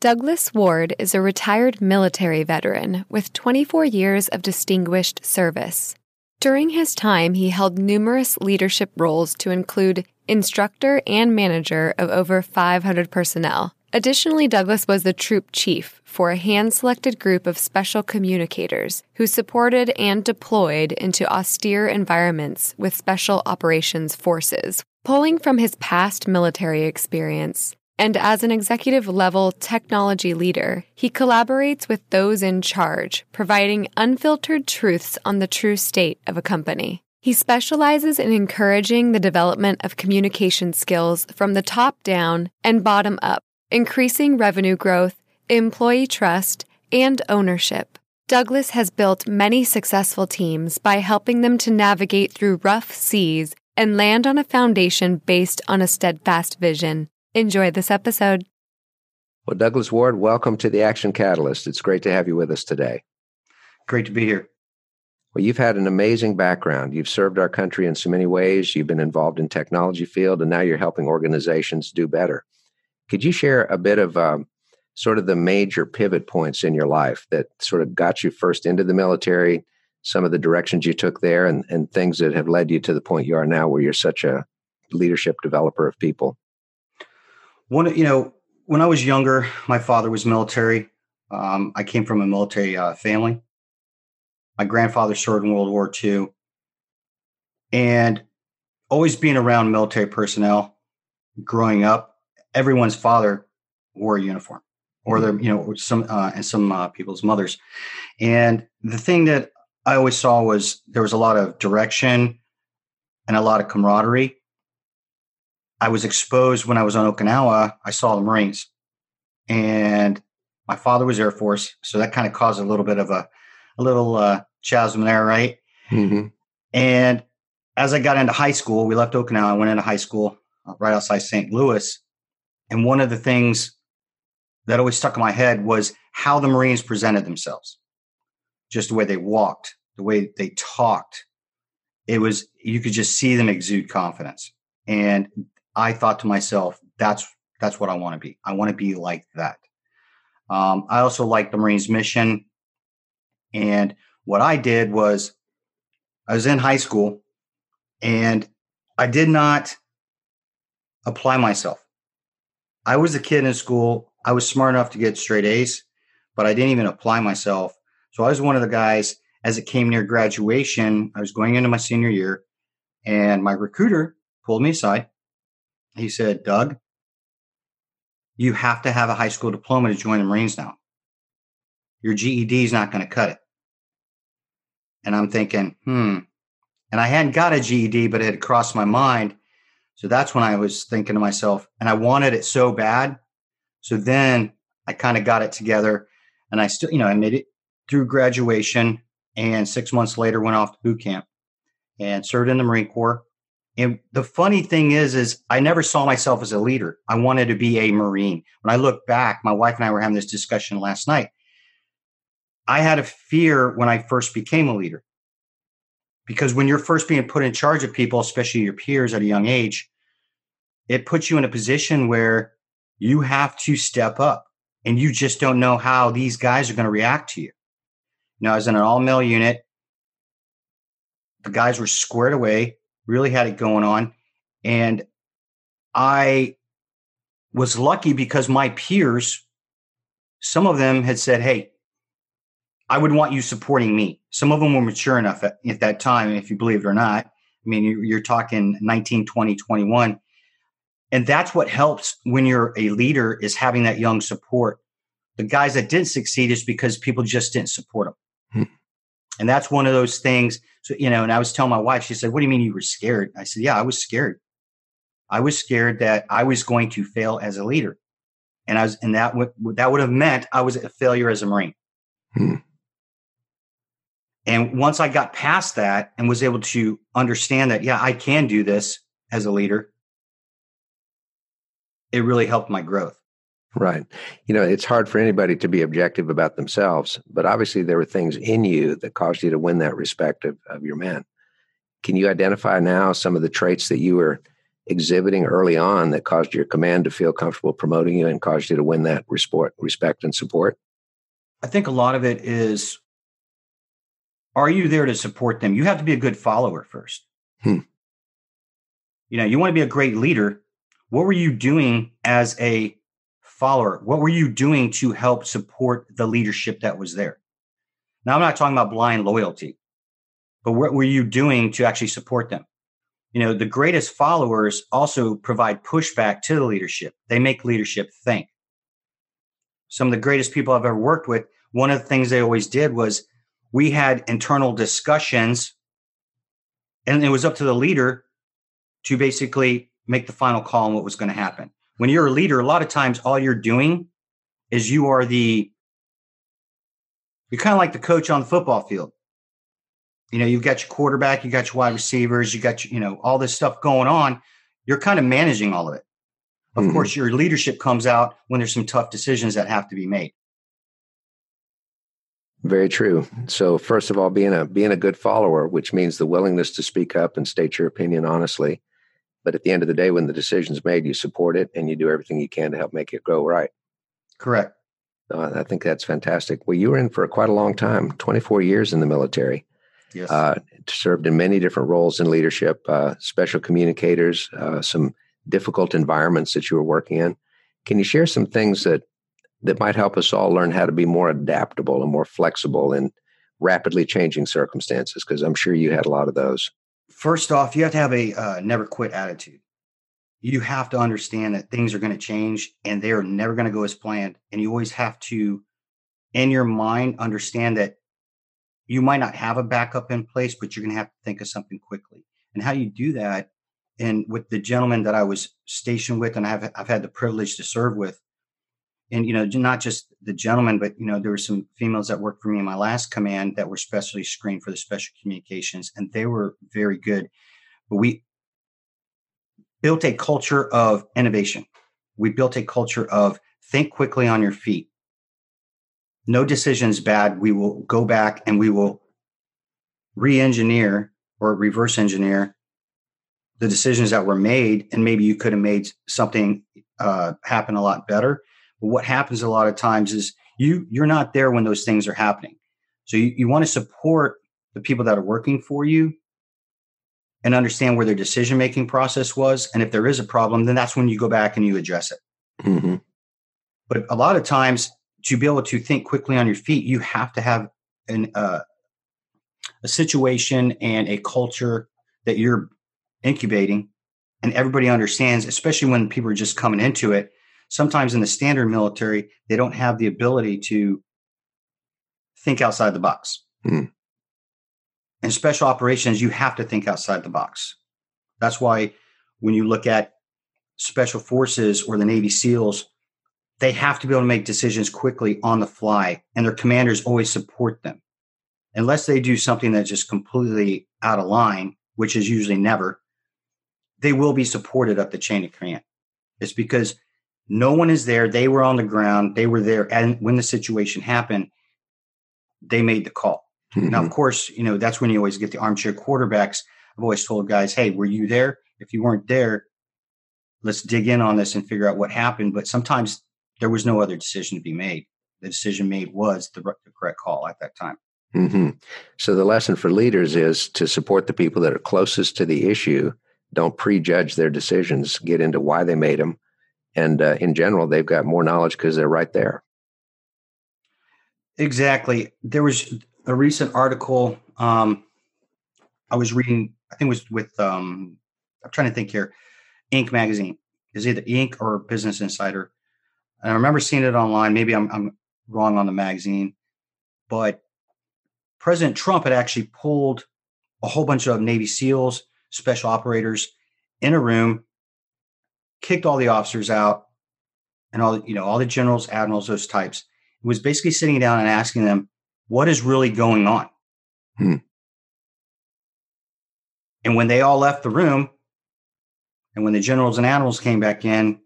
Douglas Ward is a retired military veteran with 24 years of distinguished service. During his time, he held numerous leadership roles to include instructor and manager of over 500 personnel. Additionally, Douglas was the troop chief for a hand-selected group of special communicators who supported and deployed into austere environments with Special Operations Forces. Pulling from his past military experience, and as an executive-level technology leader, he collaborates with those in charge, providing unfiltered truths on the true state of a company. He specializes in encouraging the development of communication skills from the top down and bottom up, increasing revenue growth, employee trust, and ownership. Douglas has built many successful teams by helping them to navigate through rough seas and land on a foundation based on a steadfast vision. Enjoy this episode. Well, Douglas Ward, welcome to the Action Catalyst. It's great to have you with us today. Great to be here. Well, you've had an amazing background. You've served our country in so many ways. You've been involved in technology field, and now you're helping organizations do better. Could you share a bit of sort of the major pivot points in your life that sort of got you first into the military, some of the directions you took there, and things that have led you to the point you are now where you're such a leadership developer of people? When I was younger, my father was military. I came from a military family. My grandfather served in World War II. And always being around military personnel, growing up, everyone's father wore a uniform, or their, some people's mothers. And the thing that I always saw was there was a lot of direction and a lot of camaraderie. I was exposed when I was on Okinawa. I saw the Marines, and my father was Air Force, so that kind of caused a little bit of a little chasm there, right? Mm-hmm. And as I got into high school, we left Okinawa. I went into high school right outside St. Louis, and one of the things that always stuck in my head was how the Marines presented themselves, just the way they walked, the way they talked. It was, you could just see them exude confidence, and I thought to myself, that's what I want to be. I want to be like that. I also liked the Marines' mission. And what I did was I was in high school and I did not apply myself. I was a kid in school. I was smart enough to get straight A's, but I didn't even apply myself. So I was one of the guys, as it came near graduation, I was going into my senior year, and my recruiter pulled me aside. He said, "Doug, you have to have a high school diploma to join the Marines now. Your GED is not going to cut it." And I'm thinking, And I hadn't got a GED, but it had crossed my mind. So that's when I was thinking to myself, and I wanted it so bad. So then I kind of got it together, and I still, I made it through graduation, and 6 months later went off to boot camp and served in the Marine Corps. And the funny thing is I never saw myself as a leader. I wanted to be a Marine. When I look back, my wife and I were having this discussion last night. I had a fear when I first became a leader, because when you're first being put in charge of people, especially your peers at a young age, it puts you in a position where you have to step up, and you just don't know how these guys are going to react to you. I was in an all-male unit. The guys were squared away. Really had it going on. And I was lucky because my peers, some of them had said, "Hey, I would want you supporting me." Some of them were mature enough at that time, if you believe it or not. I mean, you're talking 19, 20, 21. And that's what helps when you're a leader, is having that young support. The guys that didn't succeed is because people just didn't support them. And that's one of those things. So, and I was telling my wife, she said, "What do you mean you were scared?" I said, "Yeah, I was scared. I was scared that I was going to fail as a leader." And I was, and that would have meant I was a failure as a Marine. Hmm. And once I got past that and was able to understand that, yeah, I can do this as a leader, it really helped my growth. Right. You know, it's hard for anybody to be objective about themselves, but obviously there were things in you that caused you to win that respect of your men. Can you identify now some of the traits that you were exhibiting early on that caused your command to feel comfortable promoting you and caused you to win that respect and support? I think a lot of it is, are you there to support them? You have to be a good follower first. Hmm. You know, you want to be a great leader. What were you doing as a follower? What were you doing to help support the leadership that was there? Now, I'm not talking about blind loyalty, but what were you doing to actually support them? You know, the greatest followers also provide pushback to the leadership. They make leadership think. Some of the greatest people I've ever worked with, one of the things they always did was we had internal discussions, and it was up to the leader to basically make the final call on what was going to happen. When you're a leader, a lot of times all you're doing is you're kind of like the coach on the football field. You know, you've got your quarterback, you got your wide receivers, you got your, you know, all this stuff going on. You're kind of managing all of it. Of mm-hmm. course, your leadership comes out when there's some tough decisions that have to be made. Very true. So first of all, being a good follower, which means the willingness to speak up and state your opinion honestly. But at the end of the day, when the decision's made, you support it and you do everything you can to help make it go right. Correct. I think that's fantastic. Well, you were in for quite a long time, 24 years in the military. Yes. Served in many different roles in leadership, special communicators, some difficult environments that you were working in. Can you share some things that might help us all learn how to be more adaptable and more flexible in rapidly changing circumstances? Because I'm sure you had a lot of those. First off, you have to have a never quit attitude. You have to understand that things are going to change and they are never going to go as planned. And you always have to, in your mind, understand that you might not have a backup in place, but you're going to have to think of something quickly. And how you do that, and with the gentleman that I was stationed with and I've had the privilege to serve with, and, you know, not just the gentleman, but, you know, there were some females that worked for me in my last command that were specially screened for the special communications, and they were very good. But we built a culture of innovation. We built a culture of think quickly on your feet. No decision's bad. We will go back and we will re-engineer or reverse engineer the decisions that were made. And maybe you could have made something happen a lot better. But what happens a lot of times is you're not there when those things are happening. So you want to support the people that are working for you and understand where their decision-making process was. And if there is a problem, then that's when you go back and you address it. Mm-hmm. But a lot of times, to be able to think quickly on your feet, you have to have a situation and a culture that you're incubating and everybody understands, especially when people are just coming into it. Sometimes in the standard military, they don't have the ability to think outside the box. Mm. In special operations, you have to think outside the box. That's why when you look at special forces or the Navy SEALs, they have to be able to make decisions quickly on the fly, and their commanders always support them. Unless they do something that's just completely out of line, which is usually never, they will be supported up the chain of command. It's because no one is there. They were on the ground. They were there. And when the situation happened, they made the call. Mm-hmm. Now, of course, you know, that's when you always get the armchair quarterbacks. I've always told guys, hey, were you there? If you weren't there, let's dig in on this and figure out what happened. But sometimes there was no other decision to be made. The decision made was the correct call at that time. Mm-hmm. So the lesson for leaders is to support the people that are closest to the issue. Don't prejudge their decisions. Get into why they made them. And in general, they've got more knowledge because they're right there. Exactly. There was a recent article I was reading, I think it was with, I'm trying to think here, Inc. magazine. It was either Inc. or Business Insider. And I remember seeing it online. Maybe I'm wrong on the magazine, but President Trump had actually pulled a whole bunch of Navy SEALs, special operators in a room, kicked all the officers out, and all the generals, admirals, those types, was basically sitting down and asking them, what is really going on? Hmm. And when they all left the room, and when the generals and admirals came back in,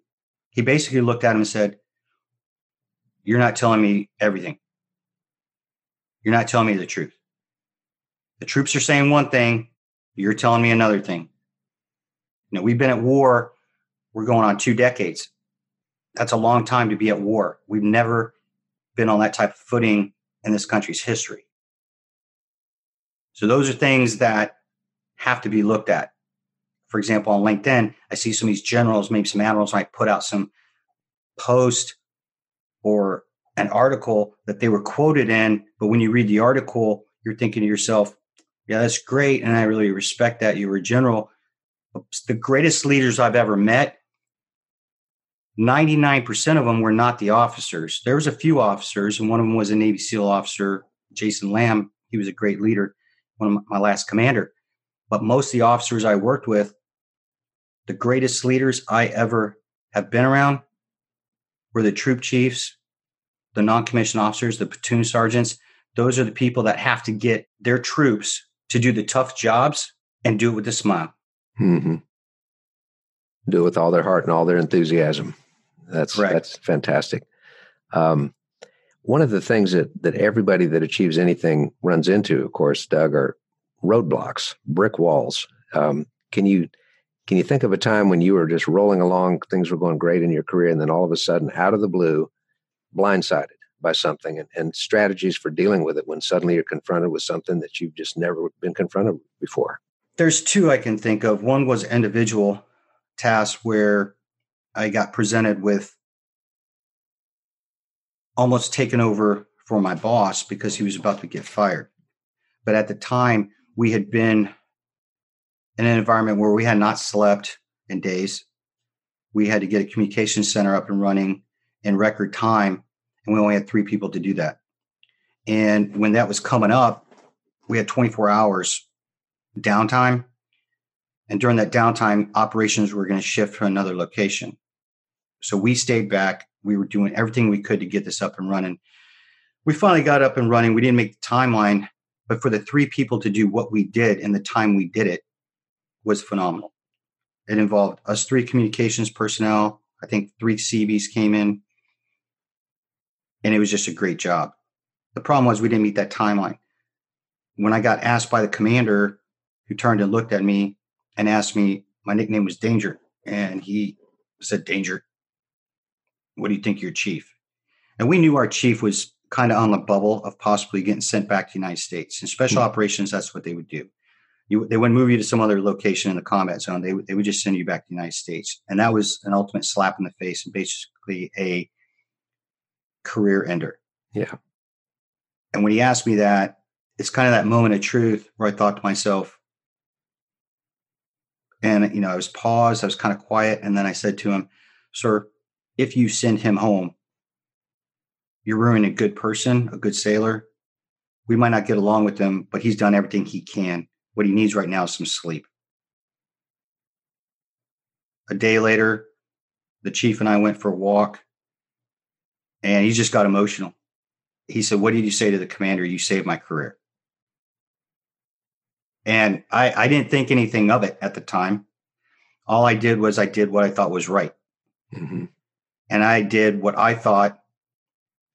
he basically looked at him and said, you're not telling me everything. You're not telling me the truth. The troops are saying one thing. You're telling me another thing. You know, we've been at war. We're going on 2 decades. That's a long time to be at war. We've never been on that type of footing in this country's history. So those are things that have to be looked at. For example, on LinkedIn, I see some of these generals, maybe some admirals might put out some post or an article that they were quoted in. But when you read the article, you're thinking to yourself, yeah, that's great. And I really respect that you were a general. The greatest leaders I've ever met, 99% of them were not the officers. There was a few officers, and one of them was a Navy SEAL officer, Jason Lamb. He was a great leader, one of my last commander. But most of the officers I worked with, the greatest leaders I ever have been around were the troop chiefs, the non-commissioned officers, the platoon sergeants. Those are the people that have to get their troops to do the tough jobs and do it with a smile. Mm-hmm. Do it with all their heart and all their enthusiasm. That's fantastic. One of the things that everybody that achieves anything runs into, of course, Doug, are roadblocks, brick walls. Can you think of a time when you were just rolling along, things were going great in your career, and then all of a sudden, out of the blue, blindsided by something, and strategies for dealing with it when suddenly you're confronted with something that you've just never been confronted with before? There's 2 I can think of. One was individual tasks where I got presented with almost taken over for my boss because he was about to get fired. But at the time, we had been in an environment where we had not slept in days. We had to get a communication center up and running in record time, and we only had 3 people to do that. And when that was coming up, we had 24 hours downtime. And during that downtime, operations were going to shift to another location. So we stayed back. We were doing everything we could to get this up and running. We finally got up and running. We didn't make the timeline, but for the 3 people to do what we did and the time we did it was phenomenal. It involved us 3 communications personnel. I think 3 CVs came in, and it was just a great job. The problem was we didn't meet that timeline. When I got asked by the commander, who turned and looked at me and asked me, my nickname was Danger. And he said, Danger, what do you think your chief? And we knew our chief was kind of on the bubble of possibly getting sent back to the United States. In special operations, that's what they would do. They wouldn't move you to some other location in the combat zone. They would just send you back to the United States. And that was an ultimate slap in the face and basically a career ender. Yeah. And when he asked me that, it's kind of that moment of truth where I thought to myself, and, you know, I was paused, I was kind of quiet. And then I said to him, sir, if you send him home, you're ruining a good person, a good sailor. We might not get along with him, but he's done everything he can. What he needs right now is some sleep. A day later, the chief and I went for a walk, and he just got emotional. He said, what did you say to the commander? You saved my career. And I didn't think anything of it at the time. All I did was I did what I thought was right. Mm-hmm. And I did what I thought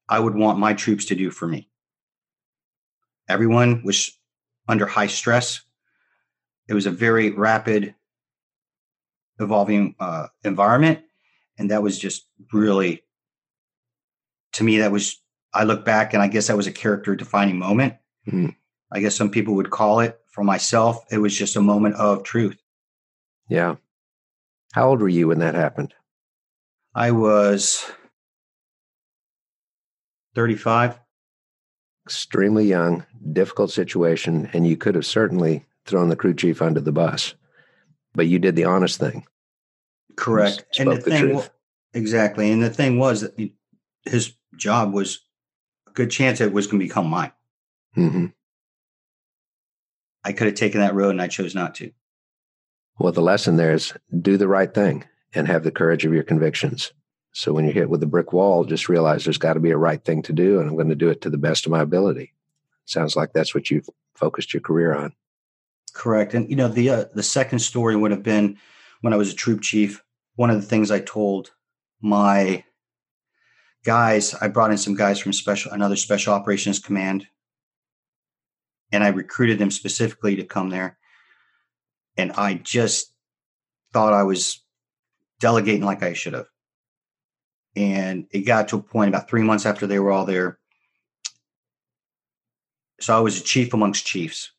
I would want my troops to do for me. Everyone was under high stress. It was a very rapid evolving environment. And that was just really, to me, that was, I look back and I guess that was a character defining moment. Mm-hmm. I guess some people would call it. For myself, it was just a moment of truth. Yeah. How old were you when that happened? I was 35. Extremely young, difficult situation, and you could have certainly thrown the crew chief under the bus, but you did the honest thing. Correct. And the thing, exactly. And the thing was that his job was a good chance it was going to become mine. Mm-hmm. I could have taken that road and I chose not to. Well, the lesson there is do the right thing and have the courage of your convictions. So when you're hit with a brick wall, just realize there's got to be a right thing to do, and I'm going to do it to the best of my ability. Sounds like that's what you've focused your career on. Correct. And, you know, the second story would have been when I was a troop chief, one of the things I told my guys, I brought in some guys from another Special Operations Command, and I recruited them specifically to come there. And I just thought I was delegating like I should have. And it got to a point about 3 months after they were all there. So I was a chief amongst chiefs.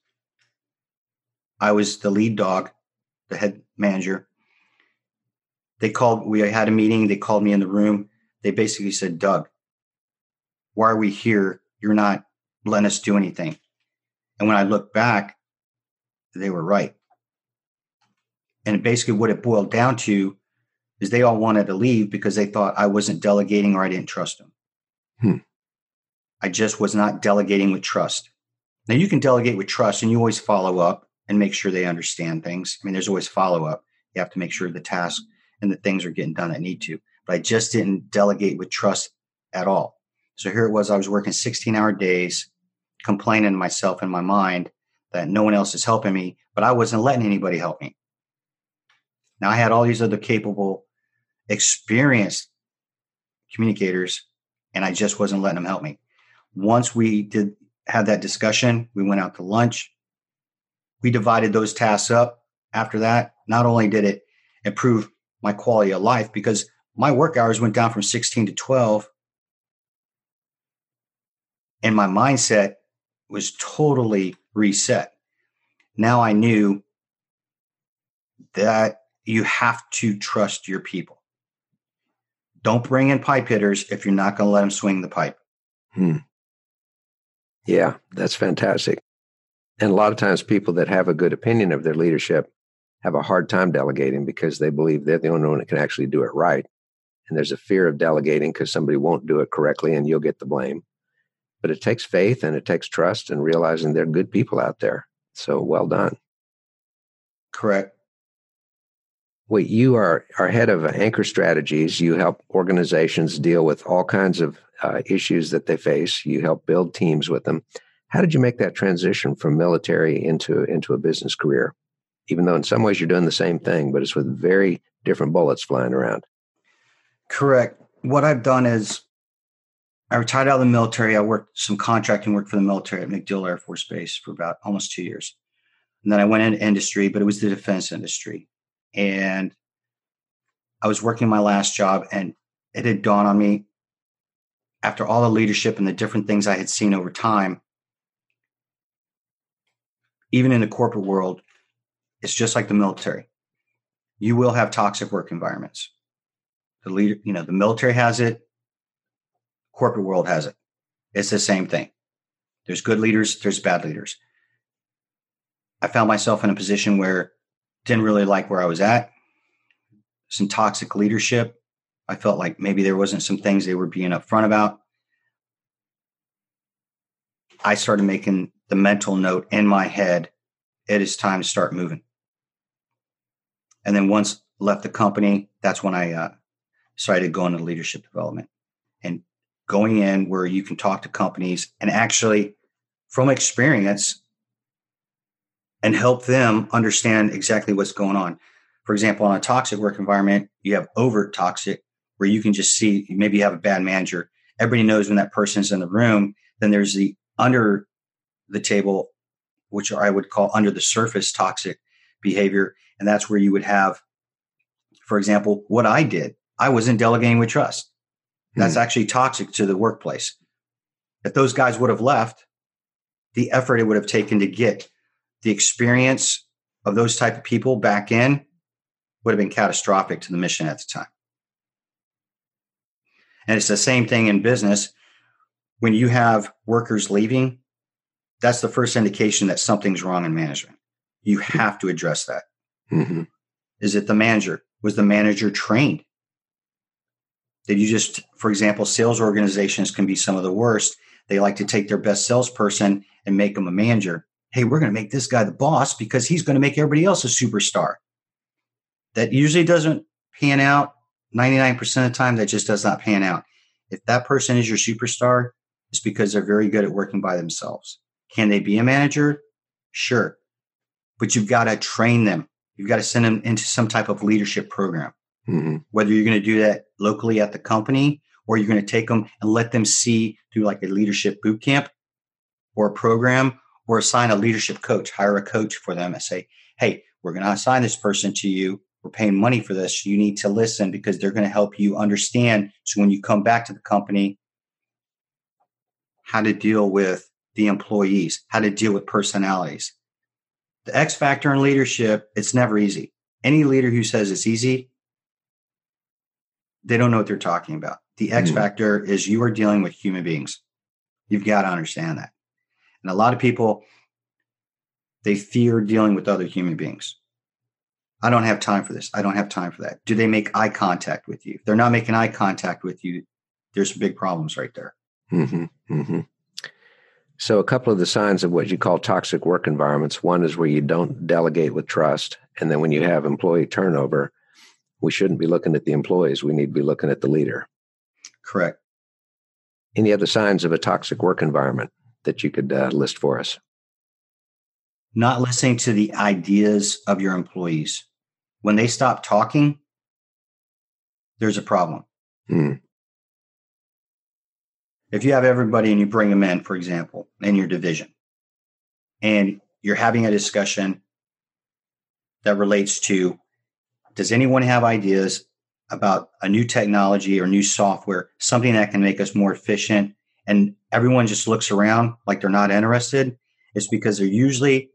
I was the lead dog, the head manager. We had a meeting. They called me in the room. They basically said, Doug, why are we here? You're not letting us do anything. And when I look back, they were right. And basically what it boiled down to is they all wanted to leave because they thought I wasn't delegating or I didn't trust them. I just was not delegating with trust. Now, you can delegate with trust and you always follow up and make sure they understand things. I mean, there's always follow up. You have to make sure the task and the things are getting done that need to. But I just didn't delegate with trust at all. So here it was, I was working 16-hour days, complaining to myself in my mind that no one else is helping me, but I wasn't letting anybody help me. Now, I had all these other capable, experienced communicators, and I just wasn't letting them help me. Once we did have that discussion, we went out to lunch. We divided those tasks up. After that, not only did it improve my quality of life, because my work hours went down from 16 to 12, and my mindset was totally reset. Now I knew that you have to trust your people. Don't bring in pipe hitters if you're not going to let them swing the pipe. Yeah, that's fantastic. And a lot of times people that have a good opinion of their leadership have a hard time delegating because they believe they're the only one that can actually do it right. And there's a fear of delegating because somebody won't do it correctly and you'll get the blame. But it takes faith and it takes trust and realizing there are good people out there. So well done. Correct. Well, you are head of Anchor Strategies. You help organizations deal with all kinds of issues that they face. You help build teams with them. How did you make that transition from military into a business career? Even though in some ways you're doing the same thing, but it's with very different bullets flying around. Correct. What I've done is I retired out of the military. I worked some contracting work for the military at McDill Air Force Base for about almost 2 years. And then I went into industry, but it was the defense industry. And I was working my last job, and it had dawned on me after all the leadership and the different things I had seen over time, even in the corporate world, it's just like the military. You will have toxic work environments. The leader, you know, the military has it. Corporate world has it. It's the same thing. There's good leaders. There's bad leaders. I found myself in a position where didn't really like where I was at. Some toxic leadership. I felt like maybe there wasn't some things they were being upfront about. I started making the mental note in my head, it is time to start moving. And then once I left the company, that's when I started going to leadership development and going in where you can talk to companies and actually from experience and help them understand exactly what's going on. For example, on a toxic work environment, you have overt toxic where you can just see, maybe you have a bad manager. Everybody knows when that person's in the room. Then there's the under the table, which I would call under the surface toxic behavior. And that's where you would have, for example, what I did. I wasn't delegating with trust. That's actually toxic to the workplace. If those guys would have left, the effort it would have taken to get the experience of those type of people back in would have been catastrophic to the mission at the time. And it's the same thing in business. When you have workers leaving, that's the first indication that something's wrong in management. You have to address that. Is it the manager? Was the manager trained? Did you just, for example, sales organizations can be some of the worst. They like to take their best salesperson and make them a manager. Hey, we're going to make this guy the boss because he's going to make everybody else a superstar. That usually doesn't pan out 99% of the time, that just does not pan out. If that person is your superstar, it's because they're very good at working by themselves. Can they be a manager? Sure. But you've got to train them. You've got to send them into some type of leadership program, mm-hmm. whether you're going to do that locally at the company or you're going to take them and let them see through like a leadership boot camp or a program, or assign a leadership coach, hire a coach for them and say, hey, we're going to assign this person to you. We're paying money for this. You need to listen because they're going to help you understand. So when you come back to the company, how to deal with the employees, how to deal with personalities. The X factor in leadership, it's never easy. Any leader who says it's easy, they don't know what they're talking about. The X factor is you are dealing with human beings. You've got to understand that. And a lot of people, they fear dealing with other human beings. I don't have time for this. I don't have time for that. Do they make eye contact with you? If they're not making eye contact with you, there's some big problems right there. Mm-hmm. Mm-hmm. So a couple of the signs of what you call toxic work environments, one is where you don't delegate with trust. And then when you have employee turnover, we shouldn't be looking at the employees. We need to be looking at the leader. Correct. Any other signs of a toxic work environment that you could list for us? Not listening to the ideas of your employees. When they stop talking, there's a problem. Mm. If you have everybody and you bring them in, for example, in your division, and you're having a discussion that relates to, does anyone have ideas about a new technology or new software, something that can make us more efficient? And everyone just looks around like they're not interested. It's because they're usually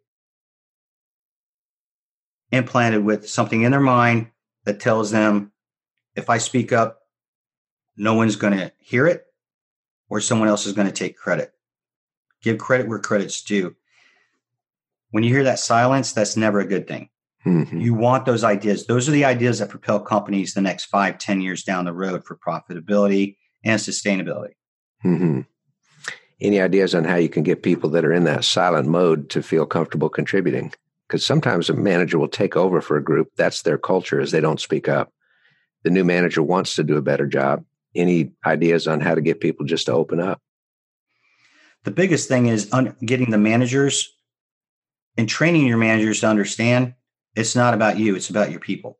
implanted with something in their mind that tells them, if I speak up, no one's going to hear it or someone else is going to take credit. Give credit where credit's due. When you hear that silence, that's never a good thing. Mm-hmm. You want those ideas. Those are the ideas that propel companies the next 5-10 years down the road for profitability and sustainability. Mm-hmm. Any ideas on how you can get people that are in that silent mode to feel comfortable contributing? Because sometimes a manager will take over for a group. That's their culture, is they don't speak up. The new manager wants to do a better job. Any ideas on how to get people just to open up? The biggest thing is getting the managers and training your managers to understand it's not about you. It's about your people.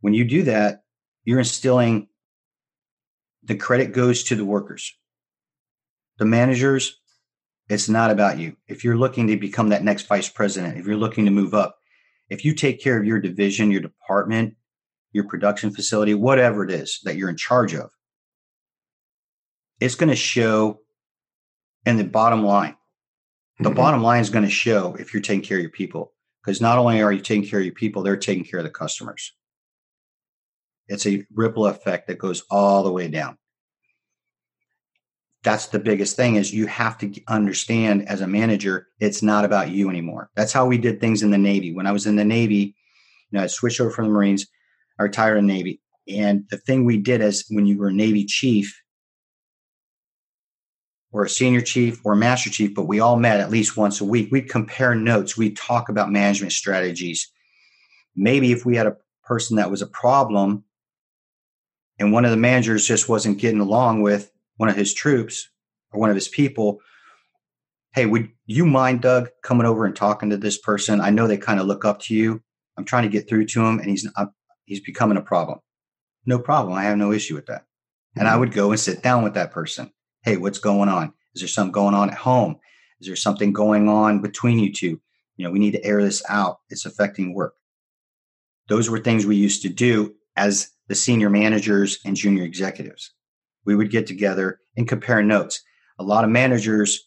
When you do that, you're instilling the credit goes to the workers. The managers, it's not about you. If you're looking to become that next vice president, if you're looking to move up, if you take care of your division, your department, your production facility, whatever it is that you're in charge of, it's going to show in the bottom line. The bottom line is going to show if you're taking care of your people, because not only are you taking care of your people, they're taking care of the customers. It's a ripple effect that goes all the way down. That's the biggest thing is you have to understand as a manager, it's not about you anymore. That's how we did things in the Navy. When I was in the Navy, I switched over from the Marines. I retired in the Navy. And the thing we did is when you were a Navy chief or a senior chief or a master chief, but we all met at least once a week. We'd compare notes. We'd talk about management strategies. Maybe if we had a person that was a problem and one of the managers just wasn't getting along with one of his troops or one of his people, hey, would you mind, Doug, coming over and talking to this person? I know they kind of look up to you. I'm trying to get through to him, and he's becoming a problem. No problem. I have no issue with that. Mm-hmm. And I would go and sit down with that person. Hey, what's going on? Is there something going on at home? Is there something going on between you two? We need to air this out. It's affecting work. Those were things we used to do as the senior managers and junior executives. We would get together and compare notes. A lot of managers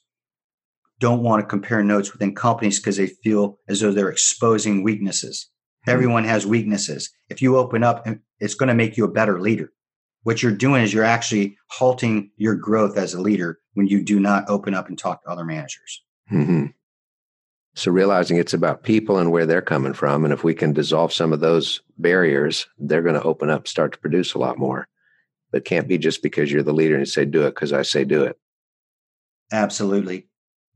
don't want to compare notes within companies because they feel as though they're exposing weaknesses. Everyone has weaknesses. If you open up, it's going to make you a better leader. What you're doing is you're actually halting your growth as a leader when you do not open up and talk to other managers. Mm-hmm. So realizing it's about people and where they're coming from. And if we can dissolve some of those barriers, they're going to open up, start to produce a lot more. But can't be just because you're the leader and you say, do it because I say do it. Absolutely.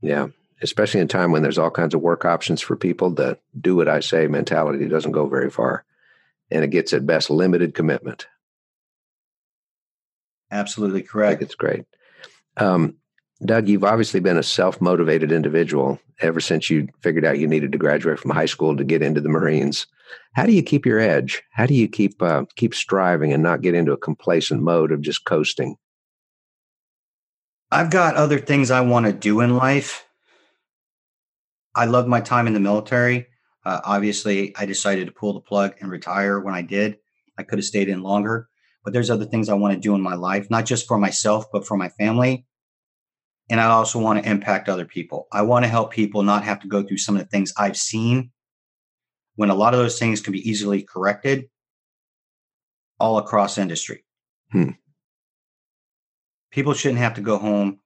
Yeah. Especially in time when there's all kinds of work options for people, the do what I say mentality doesn't go very far. and it gets at best limited commitment. Absolutely correct. It's great. Doug, you've obviously been a self-motivated individual ever since you figured out you needed to graduate from high school to get into the Marines. How do you keep your edge? How do you keep striving and not get into a complacent mode of just coasting? I've got other things I want to do in life. I love my time in the military. Obviously, I decided to pull the plug and retire when I did. I could have stayed in longer, but there's other things I want to do in my life, not just for myself, but for my family. And I also want to impact other people. I want to help people not have to go through some of the things I've seen, when a lot of those things can be easily corrected all across industry. People shouldn't have to go home.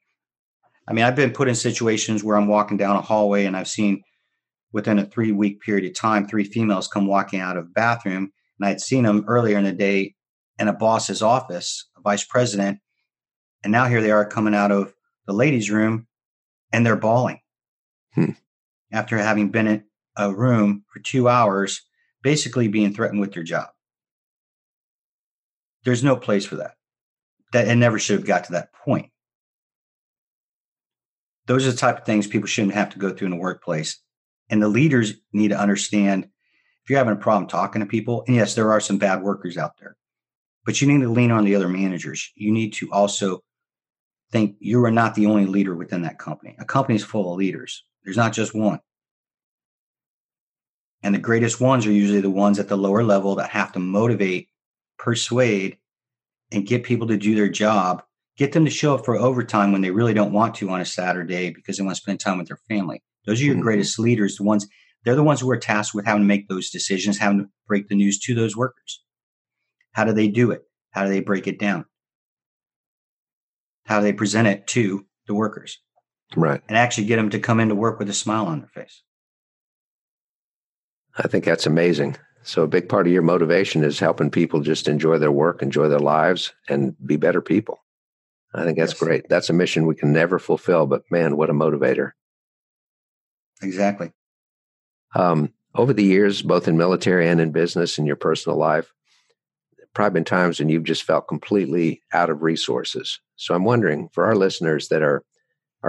I mean, I've been put in situations where I'm walking down a hallway and I've seen within a 3-week period of time, 3 females come walking out of the bathroom. And I'd seen them earlier in the day in a boss's office, a vice president. And now here they are coming out of the ladies' room, and they're bawling after having been in a room for 2 hours, basically being threatened with their job. There's no place for that. That it never should have got to that point. Those are the type of things people shouldn't have to go through in the workplace. And the leaders need to understand if you're having a problem talking to people, and yes, there are some bad workers out there, but you need to lean on the other managers. You need to also think you are not the only leader within that company. A company is full of leaders. There's not just one. And the greatest ones are usually the ones at the lower level that have to motivate, persuade, and get people to do their job, get them to show up for overtime when they really don't want to on a Saturday because they want to spend time with their family. Those are your greatest leaders. They're the ones who are tasked with having to make those decisions, having to break the news to those workers. How do they do it? How do they break it down? How they present it to the workers, right? And actually get them to come into work with a smile on their face. I think that's amazing. So a big part of your motivation is helping people just enjoy their work, enjoy their lives, and be better people. I think that's great. That's a mission we can never fulfill, but man, what a motivator. Exactly. Over the years, both in military and in business and your personal life, probably been times when you've just felt completely out of resources. So I'm wondering for our listeners that are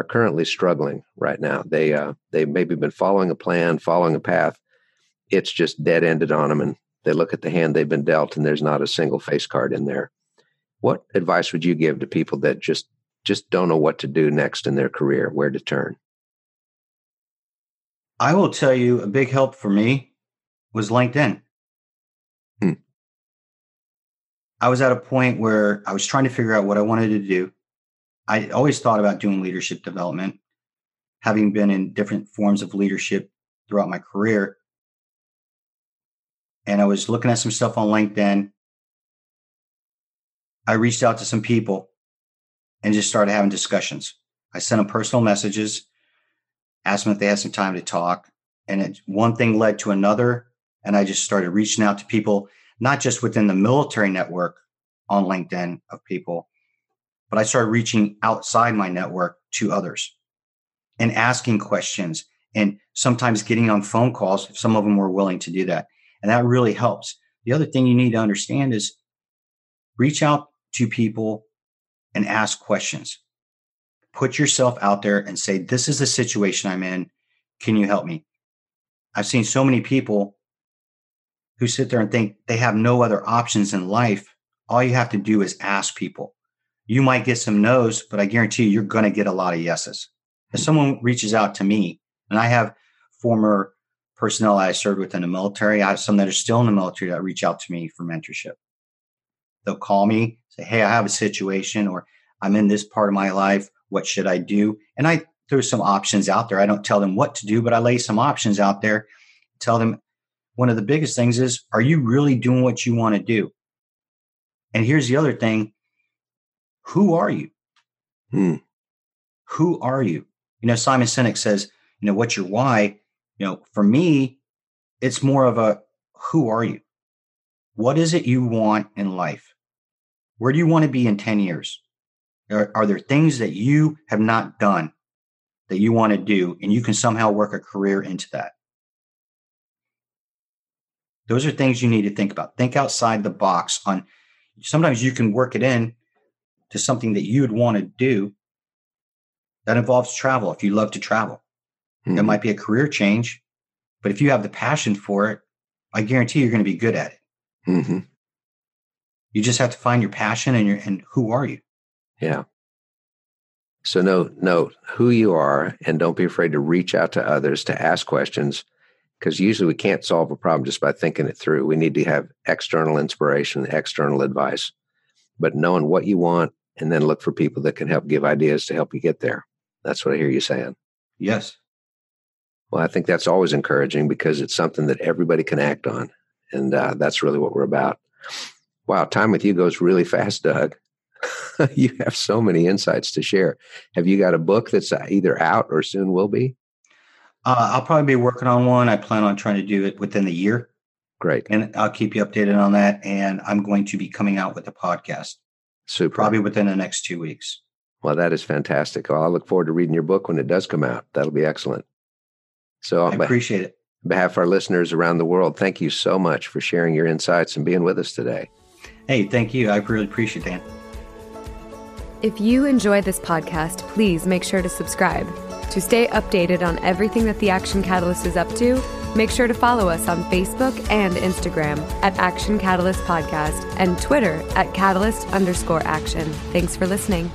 currently struggling right now, they've maybe been following a plan, following a path. It's just dead ended on them. And they look at the hand they've been dealt and there's not a single face card in there. What advice would you give to people that just don't know what to do next in their career, where to turn? I will tell you a big help for me was LinkedIn. I was at a point where I was trying to figure out what I wanted to do. I always thought about doing leadership development, having been in different forms of leadership throughout my career. And I was looking at some stuff on LinkedIn. I reached out to some people and just started having discussions. I sent them personal messages, asked them if they had some time to talk. And one thing led to another. And I just started reaching out to people, not just within the military network on LinkedIn of people, but I started reaching outside my network to others and asking questions and sometimes getting on phone calls if some of them were willing to do that. And that really helps. The other thing you need to understand is reach out to people and ask questions. Put yourself out there and say, this is the situation I'm in. Can you help me? I've seen so many people who sit there and think they have no other options in life. All you have to do is ask people. You might get some no's, but I guarantee you're going to get a lot of yeses. If someone reaches out to me, and I have former personnel I served with in the military, I have some that are still in the military that reach out to me for mentorship. They'll call me, say, hey, I have a situation, or I'm in this part of my life. What should I do? And I throw some options out there. I don't tell them what to do, but I lay some options out there, tell them, one of the biggest things is, are you really doing what you want to do? And here's the other thing. Who are you? Who are you? You know, Simon Sinek says, you know, what's your why? You know, for me, it's more of a, who are you? What is it you want in life? Where do you want to be in 10 years? Are there things that you have not done that you want to do, and you can somehow work a career into that? Those are things you need to think about. Think outside the box on, sometimes you can work it in to something that you would want to do that involves travel. If you love to travel, it might be a career change, but if you have the passion for it, I guarantee you're going to be good at it. Mm-hmm. You just have to find your passion and who are you? Yeah. So know who you are, and don't be afraid to reach out to others, to ask questions, because usually we can't solve a problem just by thinking it through. We need to have external inspiration, external advice, but knowing what you want, and then look for people that can help give ideas to help you get there. That's what I hear you saying. Yes. Well, I think that's always encouraging, because it's something that everybody can act on. And that's really what we're about. Wow. Time with you goes really fast, Doug. You have so many insights to share. Have you got a book that's either out or soon will be? I'll probably be working on one. I plan on trying to do it within the year. Great. And I'll keep you updated on that. And I'm going to be coming out with a podcast. Super. Probably within the next 2 weeks. Well, that is fantastic. Well, I look forward to reading your book when it does come out. That'll be excellent. So I appreciate it. On behalf of our listeners around the world, thank you so much for sharing your insights and being with us today. Hey, thank you. I really appreciate it, Dan. If you enjoyed this podcast, please make sure to subscribe. To stay updated on everything that the Action Catalyst is up to, make sure to follow us on Facebook and Instagram at Action Catalyst Podcast and Twitter at Catalyst_Action. Thanks for listening.